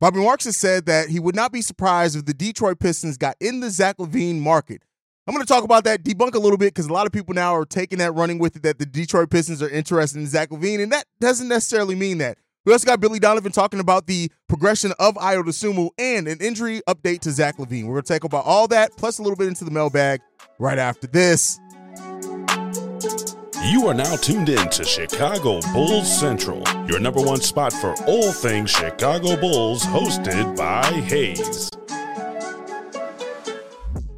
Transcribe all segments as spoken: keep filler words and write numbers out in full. Bobby Marks has said that he would not be surprised if the Detroit Pistons got in the Zach LaVine market. I'm going to talk about that, debunk a little bit, because a lot of people now are taking that, running with it, that the Detroit Pistons are interested in Zach LaVine, and that doesn't necessarily mean that. We also got Billy Donovan talking about the progression of Ayo Dosunmu and an injury update to Zach LaVine. We're going to talk about all that, plus a little bit into the mailbag right after this. You are now tuned in to Chicago Bulls Central, your number one spot for all things Chicago Bulls, hosted by Hayes.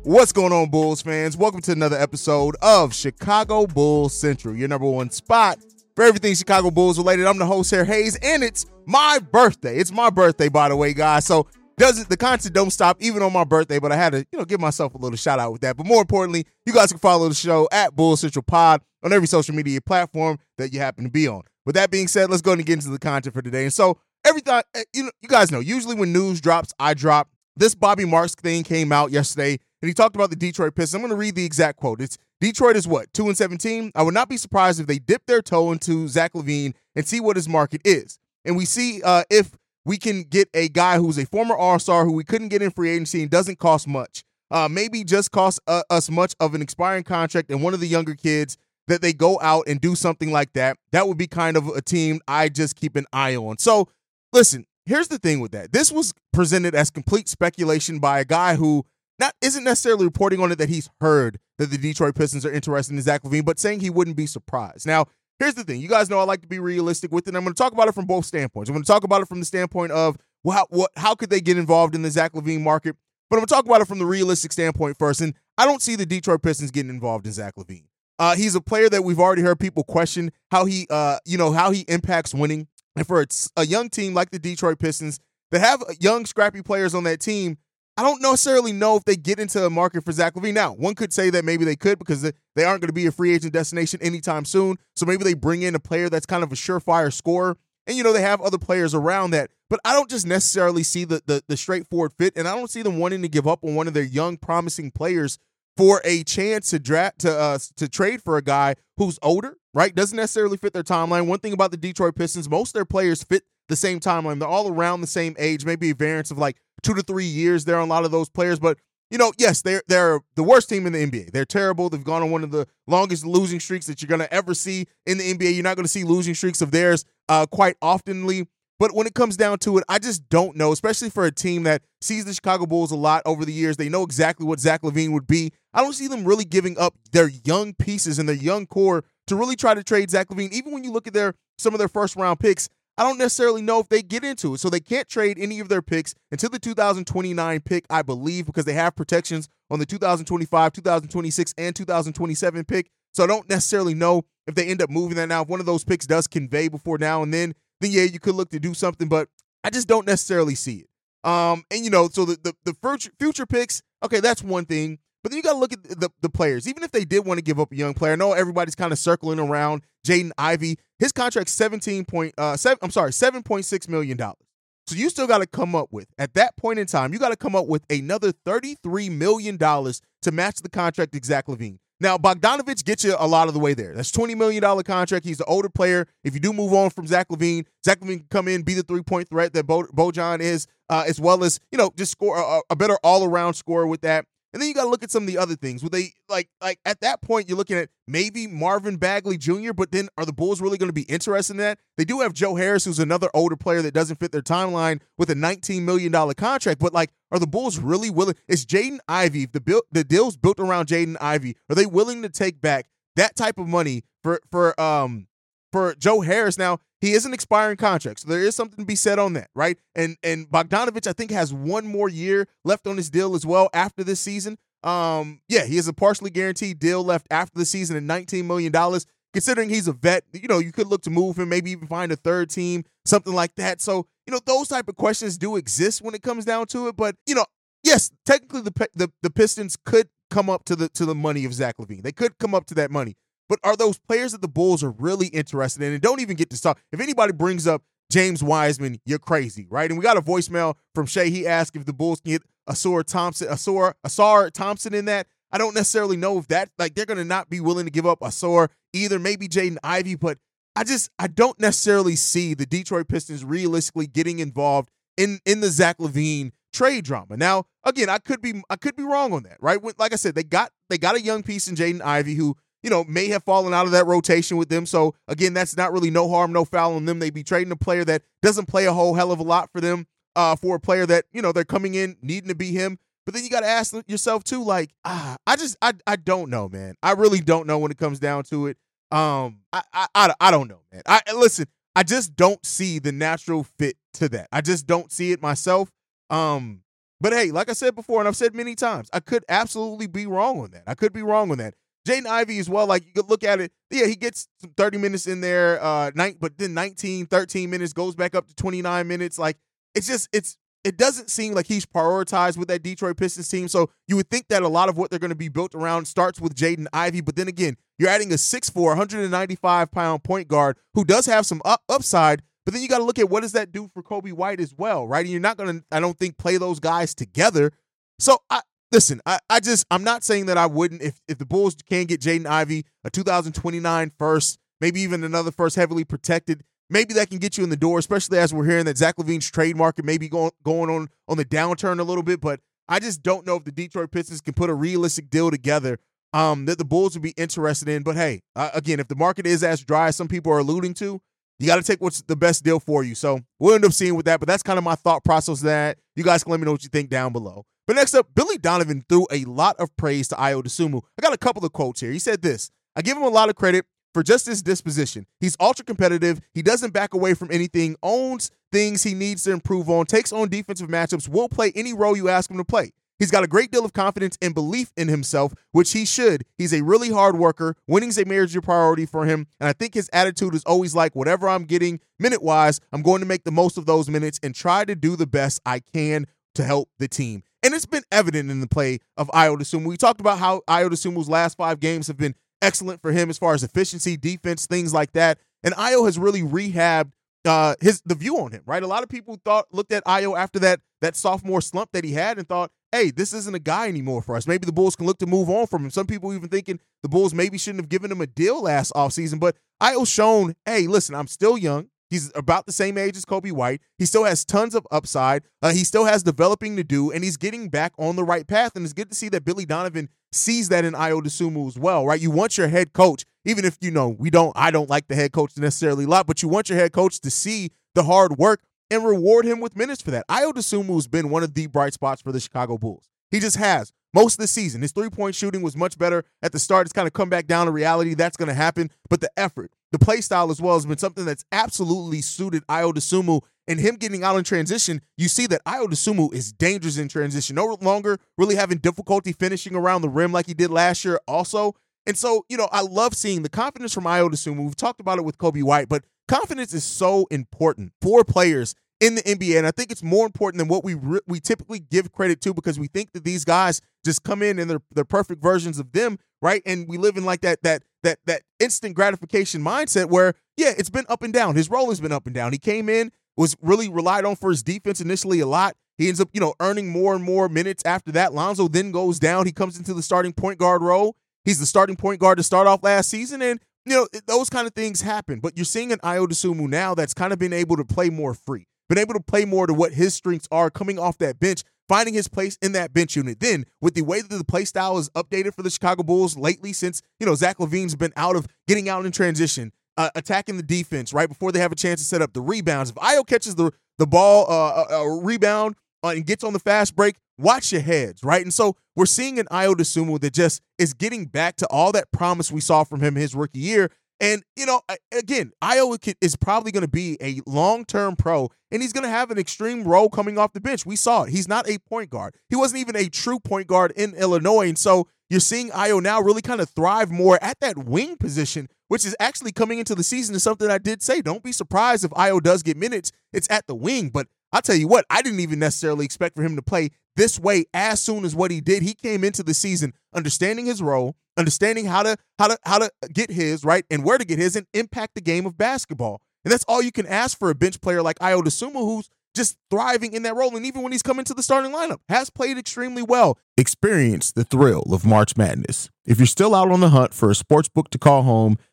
What's going on, Bulls fans? Welcome to another episode of Chicago Bulls Central, your number one spot for everything Chicago Bulls related. I'm the host here, Hayes, and it's my birthday. It's my birthday, by the way, guys. So doesn't the content don't stop even on my birthday, but I had to, you know, give myself a little shout out with that. But more importantly, you guys can follow the show at Bulls Central Pod on every social media platform that you happen to be on. With that being said, let's go and get into the content for today. And so everything, you know, you guys know, usually when news drops, I drop. This Bobby Marks thing came out yesterday, and he talked about the Detroit Pistons. I'm going to read the exact quote. It's, Detroit is what, two and seventeen? I would not be surprised if they dip their toe into Zach LaVine and see what his market is. And we see uh, if we can get a guy who's a former All-Star who we couldn't get in free agency and doesn't cost much. Uh, maybe just cost uh, us much of an expiring contract and one of the younger kids, that they go out and do something like that. That would be kind of a team I just keep an eye on. So, listen, here's the thing with that. This was presented as complete speculation by a guy who not isn't necessarily reporting on it that he's heard that the Detroit Pistons are interested in Zach LaVine, but saying he wouldn't be surprised. Now, here's the thing. You guys know I like to be realistic with it, and I'm going to talk about it from both standpoints. I'm going to talk about it from the standpoint of, well, how, what, how could they get involved in the Zach LaVine market? But I'm going to talk about it from the realistic standpoint first, and I don't see the Detroit Pistons getting involved in Zach LaVine. Uh, he's a player that we've already heard people question how he, uh, you know, how he impacts winning. And for a, a young team like the Detroit Pistons that have young, scrappy players on that team, I don't necessarily know if they get into a market for Zach LaVine. Now, one could say that maybe they could because they aren't going to be a free agent destination anytime soon. So maybe they bring in a player that's kind of a surefire scorer. And, you know, they have other players around that. But I don't just necessarily see the the, the straightforward fit. And I don't see them wanting to give up on one of their young, promising players for a chance to draft to uh, to trade for a guy who's older, right? Doesn't necessarily fit their timeline. One thing about the Detroit Pistons, most of their players fit the same timeline. They're all around the same age, maybe a variance of like two to three years there on a lot of those players. But, you know, yes, they're they're the worst team in the N B A. They're terrible. They've gone on one of the longest losing streaks that you're going to ever see in the N B A. You're not going to see losing streaks of theirs uh, quite oftenly. But when it comes down to it, I just don't know, especially for a team that sees the Chicago Bulls a lot over the years. They know exactly what Zach LaVine would be. I don't see them really giving up their young pieces and their young core to really try to trade Zach LaVine. Even when you look at their some of their first-round picks, I don't necessarily know if they get into it. So they can't trade any of their picks until the two thousand twenty-nine pick, I believe, because they have protections on the two thousand twenty-five, two thousand twenty-six, and two thousand twenty-seven pick. So I don't necessarily know if they end up moving that. Now, if one of those picks does convey before now and then, then, yeah, you could look to do something, but I just don't necessarily see it. Um, and, you know, so the, the, the future picks, okay, that's one thing. But then you got to look at the, the players. Even if they did want to give up a young player, I know everybody's kind of circling around Jaden Ivey. His contract's seventeen point, uh, seven, I'm sorry, seven point six million dollars. So you still got to come up with, at that point in time, you got to come up with another thirty-three million dollars to match the contract to Zach LaVine. Now, Bogdanović gets you a lot of the way there. That's a twenty million dollars contract. He's the older player. If you do move on from Zach LaVine, Zach LaVine can come in, be the three-point threat that Bo- Bojan is, uh, as well as, you know, just score a, a better all-around scorer with that. And then you got to look at some of the other things. Would they like like at that point, you're looking at maybe Marvin Bagley Junior, but then are the Bulls really going to be interested in that? They do have Joe Harris, who's another older player that doesn't fit their timeline with a nineteen million dollars contract. But, like, are the Bulls really willing? Is Jaden Ivey, the build, the deals built around Jaden Ivey, are they willing to take back that type of money for for um for Joe Harris? Now, he is an expiring contract, so there is something to be said on that, right? And and Bogdanović, I think, has one more year left on his deal as well after this season. Um, yeah, he has a partially guaranteed deal left after the season at nineteen million dollars. Considering he's a vet, you know, you could look to move him, maybe even find a third team, something like that. So, you know, those type of questions do exist when it comes down to it. But, you know, yes, technically the the, the Pistons could come up to the to the money of Zach LaVine. They could come up to that money. But are those players that the Bulls are really interested in? And don't even get to talk. If anybody brings up James Wiseman, you're crazy, right? And we got a voicemail from Shay. He asked if the Bulls can get Ausar Thompson, Ausar, Ausar Thompson in that. I don't necessarily know if that, like, they're going to not be willing to give up Ausar either. Maybe Jaden Ivey, but I just, I don't necessarily see the Detroit Pistons realistically getting involved in in the Zach LaVine trade drama. Now, again, I could be I could be wrong on that, right? Like I said, they got they got a young piece in Jaden Ivey who, you know, may have fallen out of that rotation with them. So again, that's not really no harm, no foul on them. They be trading a player that doesn't play a whole hell of a lot for them, uh, for a player that, you know, they're coming in needing to be him. But then you got to ask yourself too, like, ah, I just, I, I don't know, man. I really don't know when it comes down to it. Um, I, I, I, I don't know, man. I listen, I just don't see the natural fit to that. I just don't see it myself. Um, but hey, like I said before, and I've said many times, I could absolutely be wrong on that. I could be wrong on that. Jaden Ivey as well, like, you could look at it. Yeah, he gets some thirty minutes in there, uh, nine, but then nineteen, thirteen minutes, goes back up to twenty-nine minutes. Like, it's just, it's, it doesn't seem like he's prioritized with that Detroit Pistons team. So you would think that a lot of what they're going to be built around starts with Jaden Ivey. But then again, you're adding a six foot four, one ninety-five pound point guard who does have some up- upside. But then you got to look at what does that do for Coby White as well, right? And you're not going to, I don't think, play those guys together. So I, listen, I, I just, I'm not saying that I wouldn't. If if the Bulls can get Jaden Ivey, a two thousand twenty-nine first, maybe even another first heavily protected, maybe that can get you in the door, especially as we're hearing that Zach LaVine's trade market may be going, going on on the downturn a little bit. But I just don't know if the Detroit Pistons can put a realistic deal together um, that the Bulls would be interested in. But, hey, uh, again, if the market is as dry as some people are alluding to, you got to take what's the best deal for you. So we'll end up seeing with that. But that's kind of my thought process that. You guys can let me know what you think down below. But next up, Billy Donovan threw a lot of praise to Ayo Dosunmu. I got a couple of quotes here. He said this: "I give him a lot of credit for just his disposition. He's ultra competitive. He doesn't back away from anything, owns things he needs to improve on, takes on defensive matchups, will play any role you ask him to play. He's got a great deal of confidence and belief in himself, which he should. He's a really hard worker. Winning's a major priority for him, and I think his attitude is always like, whatever I'm getting minute-wise, I'm going to make the most of those minutes and try to do the best I can to help the team." And it's been evident in the play of Ayo Dosunmu. We talked about how Ayo Dosunmu's last five games have been excellent for him as far as efficiency, defense, things like that. And Ayo has really rehabbed uh, his the view on him, right? A lot of people thought looked at Ayo after that that sophomore slump that he had and thought, hey, this isn't a guy anymore for us. Maybe the Bulls can look to move on from him. Some people even thinking the Bulls maybe shouldn't have given him a deal last offseason. But Ayo's shown, hey, listen, I'm still young. He's about the same age as Coby White. He still has tons of upside. Uh, he still has developing to do, and he's getting back on the right path. And it's good to see that Billy Donovan sees that in Ayo Dosunmu as well, right? You want your head coach, even if, you know, we don't, I don't like the head coach necessarily a lot, but you want your head coach to see the hard work and reward him with minutes for that. Ayo Dosunmu has been one of the bright spots for the Chicago Bulls. He just has. Most of the season, his three-point shooting was much better at the start. It's kind of come back down to reality. That's going to happen. But the effort, the play style as well has been something that's absolutely suited Ayo Dosunmu. And him getting out in transition, you see that Ayo Dosunmu is dangerous in transition. No longer really having difficulty finishing around the rim like he did last year also. And so, you know, I love seeing the confidence from Ayo Dosunmu. We've talked about it with Coby White, but confidence is so important for players in the N B A, and I think it's more important than what we re- we typically give credit to, because we think that these guys just come in and they're they're perfect versions of them, right? And we live in like that that that that instant gratification mindset where, yeah, it's been up and down. His role has been up and down. He came in, was really relied on for his defense initially a lot. He ends up, you know, earning more and more minutes after that. Lonzo then goes down. He comes into the starting point guard role. He's the starting point guard to start off last season, and, you know, those kind of things happen. But you're seeing an Ayo Dosunmu now that's kind of been able to play more free. Been able to play more to what his strengths are, coming off that bench, finding his place in that bench unit. Then, with the way that the play style is updated for the Chicago Bulls lately, since, you know, Zach LaVine's been out of getting out in transition, uh, attacking the defense right before they have a chance to set up the rebounds. If Ayo catches the the ball, uh, a, a rebound, uh, and gets on the fast break, watch your heads, right? And so we're seeing an Ayo Dosunmu that just is getting back to all that promise we saw from him his rookie year. And, you know, again, Ayo is probably going to be a long-term pro, and he's going to have an extreme role coming off the bench. We saw it. He's not a point guard. He wasn't even a true point guard in Illinois, and so you're seeing Ayo now really kind of thrive more at that wing position, which is actually coming into the season is something I did say. Don't be surprised if Ayo does get minutes. It's at the wing, but I'll tell you what, I didn't even necessarily expect for him to play this way as soon as what he did. He came into the season understanding his role, understanding how to how to how to get his right and where to get his and impact the game of basketball. And that's all you can ask for a bench player like Ayo Dosunmu, who's just thriving in that role. And even when he's coming to the starting lineup, has played extremely well. Experience the thrill of March Madness. If you're still out on the hunt for a sports book to call home,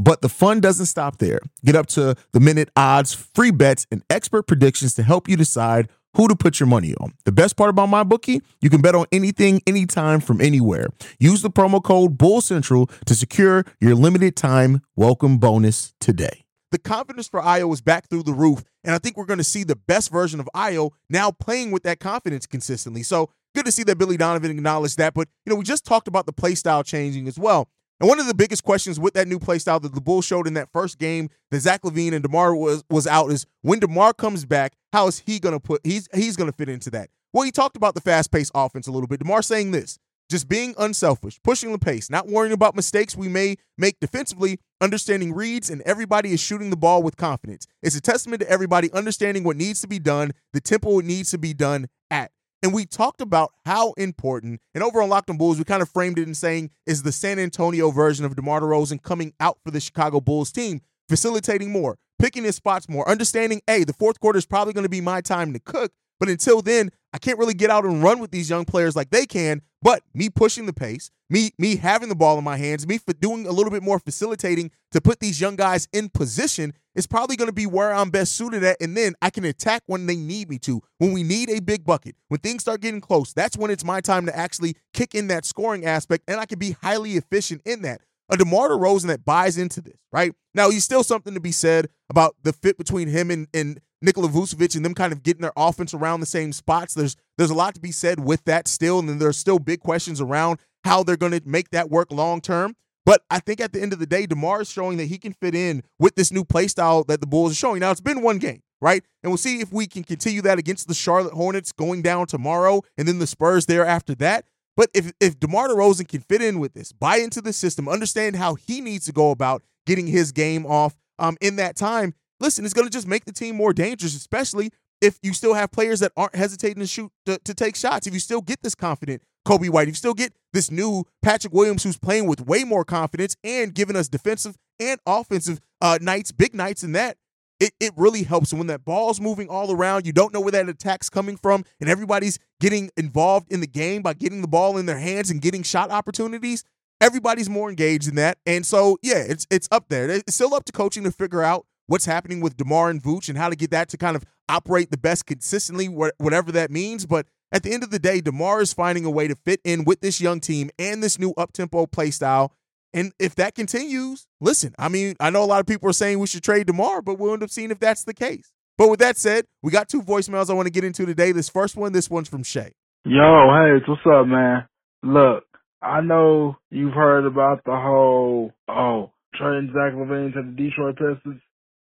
But the fun doesn't stop there. Get up to the minute odds, free bets, and expert predictions to help you decide who to put your money on. The best part about MyBookie, you can bet on anything, anytime, from anywhere. Use the promo code BULLCENTRAL to secure your limited time welcome bonus today. The confidence for Ayo is back through the roof, and I think we're going to see the best version of Ayo now playing with that confidence consistently. So good to see that Billy Donovan acknowledged that. But, you know, we just talked about the play style changing as well. And one of the biggest questions with that new play style that the Bulls showed in that first game that Zach LaVine and DeMar was was out is, when DeMar comes back, how is he going to put he's he's going to fit into that? Well, he talked about the fast-paced offense a little bit. DeMar saying this, just being unselfish, pushing the pace, not worrying about mistakes we may make defensively, understanding reads, and everybody is shooting the ball with confidence. It's a testament to everybody understanding what needs to be done, the tempo it needs to be done at. And we talked about how important, and over on Locked On Bulls, we kind of framed it in saying, is the San Antonio version of DeMar DeRozan coming out for the Chicago Bulls team, facilitating more, picking his spots more, understanding, hey, the fourth quarter is probably going to be my time to cook, but until then, I can't really get out and run with these young players like they can, but me pushing the pace, me me having the ball in my hands, me for doing a little bit more facilitating to put these young guys in position is probably going to be where I'm best suited at, and then I can attack when they need me to. When we need a big bucket, when things start getting close, that's when it's my time to actually kick in that scoring aspect, and I can be highly efficient in that. A DeMar DeRozan that buys into this, right? Now, he's still something to be said about the fit between him and, and Nikola Vucevic and them kind of getting their offense around the same spots. There's there's a lot to be said with that still, and then there's still big questions around how they're going to make that work long term. But I think at the end of the day, DeMar is showing that he can fit in with this new play style that the Bulls are showing. Now, it's been one game, right? And we'll see if we can continue that against the Charlotte Hornets going down tomorrow and then the Spurs there after that. But if, if DeMar DeRozan can fit in with this, buy into the system, understand how he needs to go about getting his game off um, in that time, listen, it's going to just make the team more dangerous, especially if you still have players that aren't hesitating to shoot, to, to take shots. If you still get this confident Coby White, if you still get this new Patrick Williams who's playing with way more confidence and giving us defensive and offensive uh, nights, big nights in that, It it really helps. And when that ball's moving all around, you don't know where that attack's coming from, and everybody's getting involved in the game by getting the ball in their hands and getting shot opportunities, everybody's more engaged in that. And so, yeah, it's it's up there. It's still up to coaching to figure out what's happening with DeMar and Vooch and how to get that to kind of operate the best consistently, whatever that means. But at the end of the day, DeMar is finding a way to fit in with this young team and this new up-tempo play style. And if that continues, listen, I mean, I know a lot of people are saying we should trade DeMar, but we'll end up seeing if that's the case. But with that said, we got two voicemails I want to get into today. This first one, this one's from Shay. Yo, hey, what's up, man? Look, I know you've heard about the whole, oh, trading Zach LaVine to the Detroit Pistons.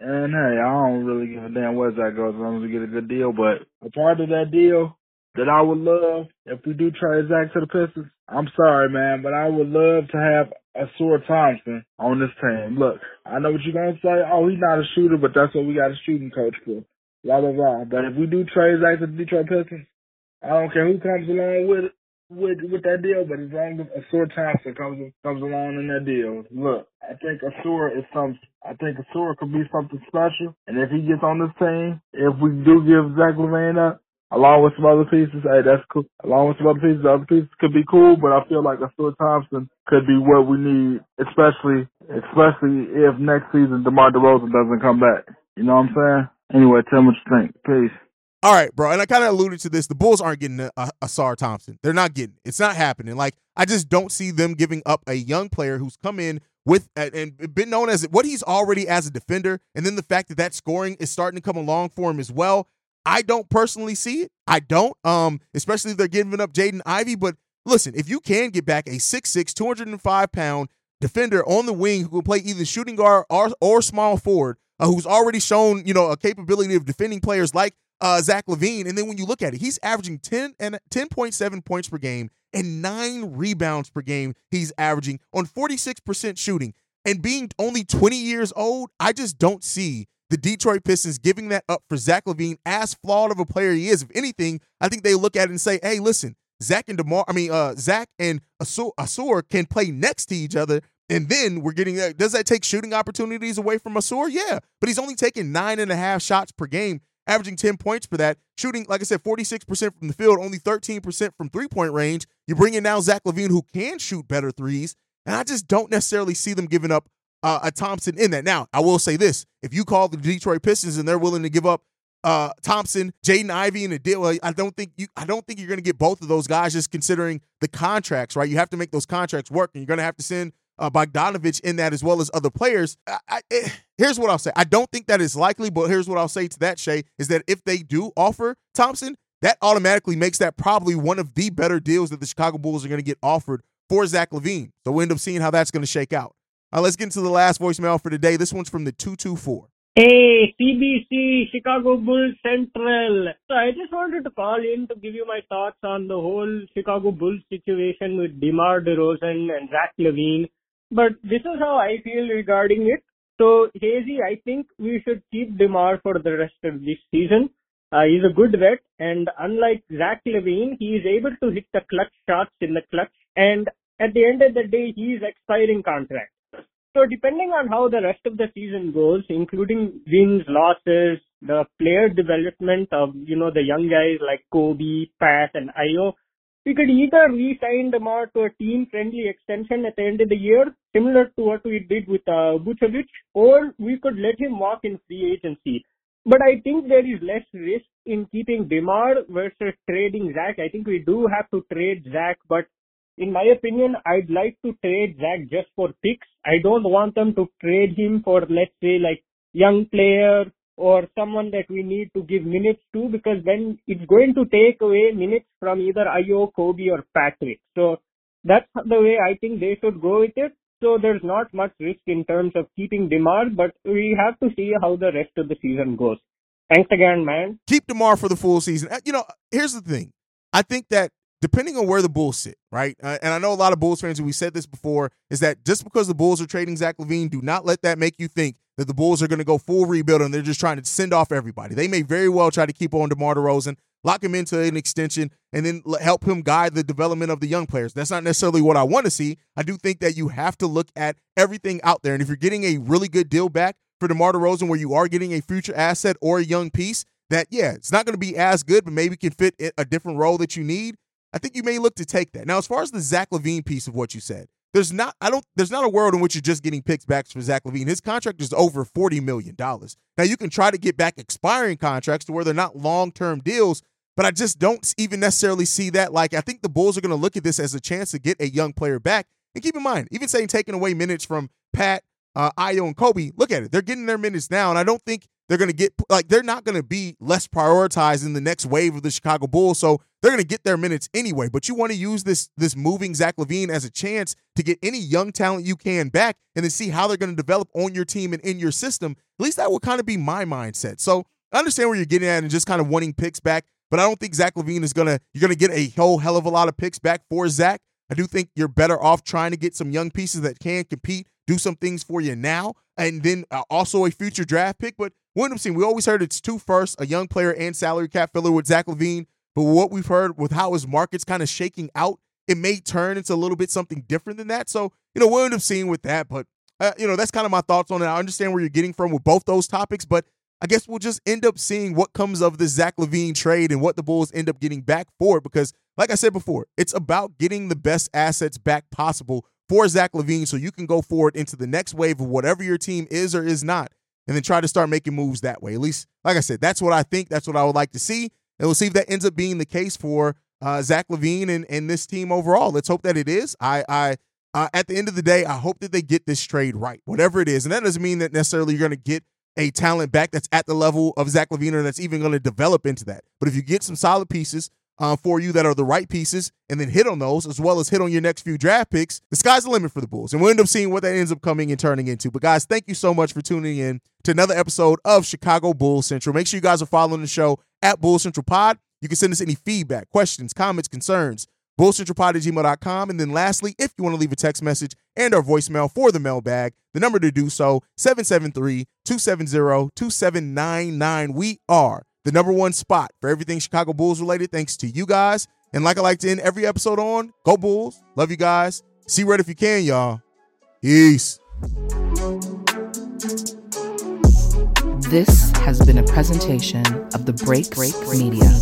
And, hey, I don't really give a damn where Zach goes as long as we get a good deal. But a part of that deal that I would love, if we do trade Zach to the Pistons, I'm sorry, man, but I would love to have Ausar Thompson on this team. Look, I know what you're going to say. Oh, he's not a shooter, but that's what we got a shooting coach for. Blah, blah, blah. But if we do trade Zach to the Detroit Pistons, I don't care who comes along with with with that deal, but as long as Ausar Thompson comes comes along in that deal. Look, I think Ausar is something. I think Ausar could be something special. And if he gets on this team, if we do give Zach LaVine up, along with some other pieces, hey, that's cool. Along with some other pieces, other pieces could be cool, but I feel like Ausar Thompson could be what we need, especially especially if next season DeMar DeRozan doesn't come back. You know what I'm saying? Anyway, tell me what you think. Peace. All right, bro, and I kind of alluded to this. The Bulls aren't getting a, a, Ausar Thompson. They're not getting it. It's not happening. Like, I just don't see them giving up a young player who's come in with and been known as what he's already as a defender, and then the fact that that scoring is starting to come along for him as well. I don't personally see it. I don't, um, especially if they're giving up Jaden Ivey. But listen, if you can get back a six six, two oh five pound defender on the wing who can play either shooting guard or, or small forward, uh, who's already shown, you know, a capability of defending players like uh, Zach LaVine. And then when you look at it, he's averaging ten and ten point seven points per game and nine rebounds per game. He's averaging on forty-six percent shooting and being only twenty years old. I just don't see the Detroit Pistons giving that up for Zach LaVine, as flawed of a player he is. If anything, I think they look at it and say, hey, listen, Zach and DeMar, I mean, uh, Zach and Ausar can play next to each other, and then we're getting, uh, does that take shooting opportunities away from Ausar? Yeah, but he's only taking nine and a half shots per game, averaging ten points for that, shooting, like I said, forty-six percent from the field, only thirteen percent from three-point range. You bring in now Zach LaVine, who can shoot better threes, and I just don't necessarily see them giving up uh, a Thompson in that. Now, I will say this. If you call the Detroit Pistons and they're willing to give up uh, Thompson, Jaden Ivey, and a deal, I don't think you, I don't think you're going to get both of those guys, just considering the contracts, right? You have to make those contracts work, and you're going to have to send uh, Bogdanović in that as well as other players. I, I, it, here's what I'll say. I don't think that is likely, but here's what I'll say to that, Shay, is that if they do offer Thompson, that automatically makes that probably one of the better deals that the Chicago Bulls are going to get offered for Zach LaVine. So we'll end up seeing how that's going to shake out. Uh, let's get into the last voicemail for today. This one's from the two two four. Hey, C B C, Chicago Bulls Central. So I just wanted to call in to give you my thoughts on the whole Chicago Bulls situation with DeMar DeRozan and Zach LaVine. But this is how I feel regarding it. So, Hazy, I think we should keep DeMar for the rest of this season. Uh, he's a good vet, and unlike Zach LaVine, he is able to hit the clutch shots in the clutch. And at the end of the day, he's expiring contract. So depending on how the rest of the season goes, including wins, losses, the player development of, you know, the young guys like Coby, Pat, and Ayo, we could either re-sign them out to a team-friendly extension at the end of the year, similar to what we did with uh, Vucevic, or we could let him walk in free agency. But I think there is less risk in keeping DeMar versus trading Zach. I think we do have to trade Zach, but in my opinion, I'd like to trade Zach just for picks. I don't want them to trade him for, let's say, like young player or someone that we need to give minutes to, because then it's going to take away minutes from either Ayo, Kobe, or Patrick. So that's the way I think they should go with it. So there's not much risk in terms of keeping DeMar, but we have to see how the rest of the season goes. Thanks again, man. Keep DeMar for the full season. You know, here's the thing. I think that depending on where the Bulls sit, right? Uh, and I know a lot of Bulls fans, and we said this before, is that just because the Bulls are trading Zach LaVine, do not let that make you think that the Bulls are going to go full rebuild and they're just trying to send off everybody. They may very well try to keep on DeMar DeRozan, lock him into an extension, and then help him guide the development of the young players. That's not necessarily what I want to see. I do think that you have to look at everything out there. And if you're getting a really good deal back for DeMar DeRozan, where you are getting a future asset or a young piece that, yeah, it's not going to be as good, but maybe can fit a different role that you need, I think you may look to take that. Now, as far as the Zach LaVine piece of what you said, there's not, I don't, there's not a world in which you're just getting picks back for Zach LaVine. His contract is over forty million dollars. Now, you can try to get back expiring contracts to where they're not long-term deals, but I just don't even necessarily see that. Like, I think the Bulls are going to look at this as a chance to get a young player back. And keep in mind, even saying taking away minutes from Pat, uh, Ayo, and Kobe, look at it. They're getting their minutes now, and I don't think they're going to get, like, they're not going to be less prioritized in the next wave of the Chicago Bulls, so they're going to get their minutes anyway. But you want to use this this moving Zach LaVine as a chance to get any young talent you can back and then see how they're going to develop on your team and in your system. At least that would kind of be my mindset. So I understand where you're getting at and just kind of wanting picks back, but I don't think Zach LaVine is going to, you're going to get a whole hell of a lot of picks back for Zach. I do think you're better off trying to get some young pieces that can compete, do some things for you now, and then uh, also a future draft pick. But Williamson, we always heard it's two firsts, a young player and salary cap filler with Zach LaVine. But what we've heard with how his market's kind of shaking out, it may turn into a little bit something different than that. So, you know, we'll end up seeing with that. But, uh, you know, that's kind of my thoughts on it. I understand where you're getting from with both those topics, but I guess we'll just end up seeing what comes of the Zach LaVine trade and what the Bulls end up getting back for it. Because, like I said before, it's about getting the best assets back possible for Zach LaVine so you can go forward into the next wave of whatever your team is or is not, and then try to start making moves that way. At least, like I said, that's what I think. That's what I would like to see. And we'll see if that ends up being the case for uh, Zach LaVine and, and this team overall. Let's hope that it is. I, I uh, at the end of the day, I hope that they get this trade right, whatever it is. And that doesn't mean that necessarily you're going to get a talent back that's at the level of Zach LaVine or that's even going to develop into that. But if you get some solid pieces uh, for you that are the right pieces and then hit on those as well as hit on your next few draft picks, the sky's the limit for the Bulls. And we'll end up seeing what that ends up coming and turning into. But, guys, thank you so much for tuning in to another episode of Chicago Bulls Central. Make sure you guys are following the show at Bulls Central Pod. You can send us any feedback, questions, comments, concerns Bulls Central Pod at gmail dot com. And then lastly, if you want to leave a text message and or voicemail for the mailbag, the number to do so, seven seven three, two seven zero, two seven nine nine. We are the number one spot for everything Chicago Bulls related, thanks to you guys. And like I like to end every episode on, go Bulls. Love you guys. See red if you can, y'all. Peace. This has been a presentation of the Break Break Media.